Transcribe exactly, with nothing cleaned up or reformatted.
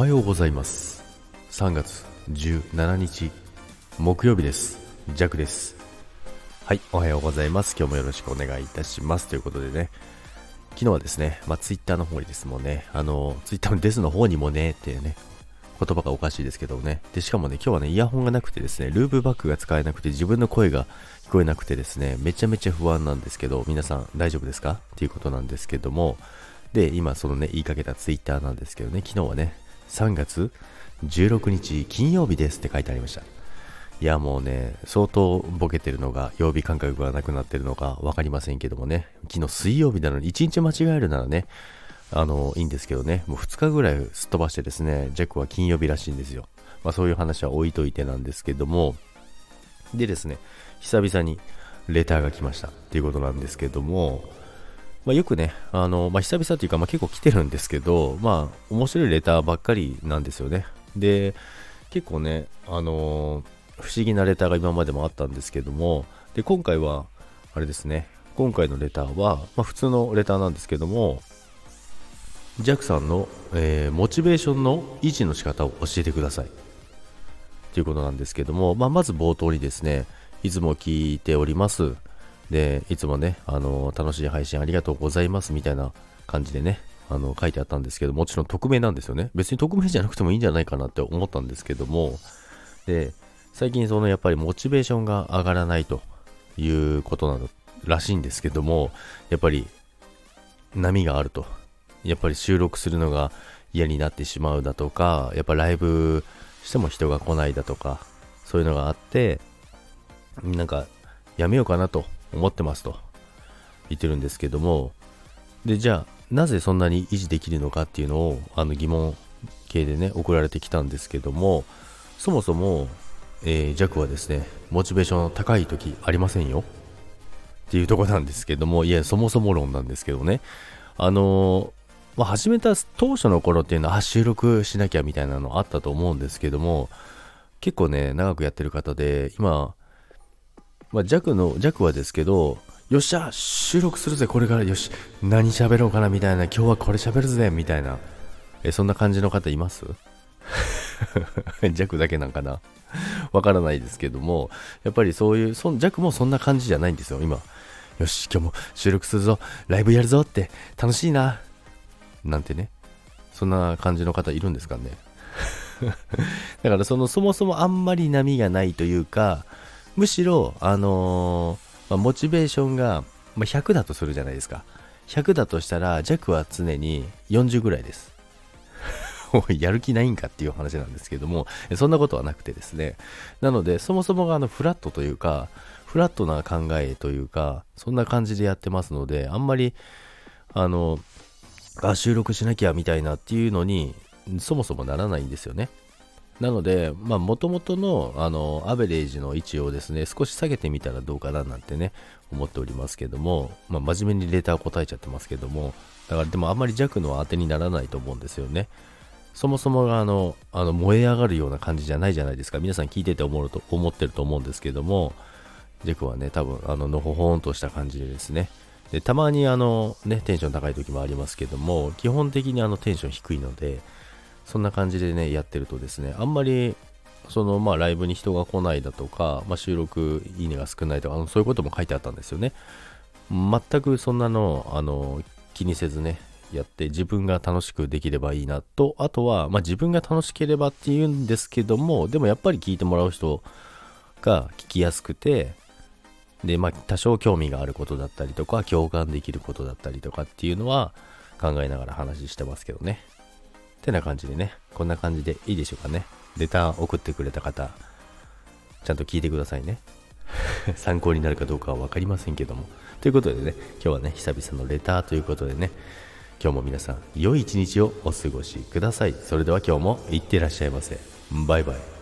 おはようございます。さんがつじゅうしちにち木曜日です。ジャクです。はい、おはようございます。今日もよろしくお願いいたします。ということでね、昨日はですね、まあ、ツイッターの方にですもんね、あのツイッターのですの方にもねっていうね、言葉がおかしいですけどね。で、しかもね、今日はね、イヤホンがなくてですね、ループバックが使えなくて、自分の声が聞こえなくてですね、めちゃめちゃ不安なんですけど、皆さん大丈夫ですかっていうことなんですけども、で、今そのね、言いかけたツイッターなんですけどね、昨日はね、さんがつじゅうろくにち金曜日ですって書いてありました。いや、もうね、相当ボケてるのが、曜日感覚がなくなってるのかわかりませんけどもね、昨日水曜日なのに、いちにち間違えるならね、あのいいんですけどね、もうふつかぐらいすっ飛ばしてですね、ジャックは金曜日らしいんですよ。まあそういう話は置いといてなんですけども、でですね、久々にレターが来ましたっていうことなんですけども、まあよくね、あの、まあ久々というか、まあ結構来てるんですけど、まあ面白いレターばっかりなんですよね。で、結構ね、あの不思議なレターが今までもあったんですけども、で、今回はあれですね、今回のレターは、まあ普通のレターなんですけども、ジャクさんの、えー、モチベーションの維持の仕方を教えてくださいということなんですけども、まあ、まず冒頭にですね、いつも聞いております、でいつもね、あの楽しい配信ありがとうございますみたいな感じでね、あの書いてあったんですけど、もちろん匿名なんですよね。別に匿名じゃなくてもいいんじゃないかなって思ったんですけども、で最近そのやっぱりモチベーションが上がらないということなのらしいんですけども、やっぱり波があると、やっぱり収録するのが嫌になってしまうだとか、やっぱライブしても人が来ないだとか、そういうのがあって、なんかやめようかなと思ってますと言ってるんですけども、でじゃあなぜそんなに維持できるのかっていうのを、あの疑問系でね送られてきたんですけども、そもそも、えー、ジャクはですね、モチベーション高い時ありませんよっていうとこなんですけども、いやそもそも論なんですけどね、あのーまあ、始めた当初の頃っていうのは、あ、収録しなきゃみたいなのあったと思うんですけども、結構ね長くやってる方で、今、まあ、ジャクのジャクはですけど、よっしゃ収録するぜ、これからよし何喋ろうかなみたいな、今日はこれ喋るぜみたいな、えそんな感じの方いますジャクだけなんかなわからないですけども、やっぱりそういうそジャクもそんな感じじゃないんですよ。今よし今日も収録するぞ、ライブやるぞって、楽しいななんてね、そんな感じの方いるんですかねだからそのそもそもあんまり波がないというか、むしろあのーまあ、モチベーションが、まあ、ひゃくだとするじゃないですか。ひゃくだとしたらジャクは常によんじゅうぐらいですやる気ないんかっていう話なんですけども、そんなことはなくてですね、なのでそもそもがあのフラットというか、フラットな考えというか、そんな感じでやってますので、あんまりあのあ収録しなきゃみたいなっていうのにそもそもならないんですよね。なのでまあ元々のあのアベレージの位置をですね、少し下げてみたらどうかななんてね思っておりますけども、まあ真面目にレター答えちゃってますけども、だからでもあんまり弱の当てにならないと思うんですよね。そもそもがあのあの燃え上がるような感じじゃないじゃないですか。皆さん聞いてて思うと思ってると思うんですけども、弱はね多分あののほほんとした感じでですね。でたまにあの、ね、テンション高い時もありますけども、基本的にあのテンション低いので、そんな感じでねやってるとですね、あんまりそのまあライブに人が来ないだとか、まあ、収録いいねが少ないとか、そういうことも書いてあったんですよね。全くそんなの、あの気にせずねやって、自分が楽しくできればいいなと、あとは、まあ、自分が楽しければっていうんですけども、でもやっぱり聞いてもらう人が聞きやすくて、でまあ、多少興味があることだったりとか、共感できることだったりとかっていうのは考えながら話してますけどね。ってな感じでね、こんな感じでいいでしょうかね。レター送ってくれた方、ちゃんと聞いてくださいね参考になるかどうかは分かりませんけども。ということでね、今日はね久々のレターということでね、今日も皆さん良い一日をお過ごしください。それでは今日もいってらっしゃいませ。バイバイ。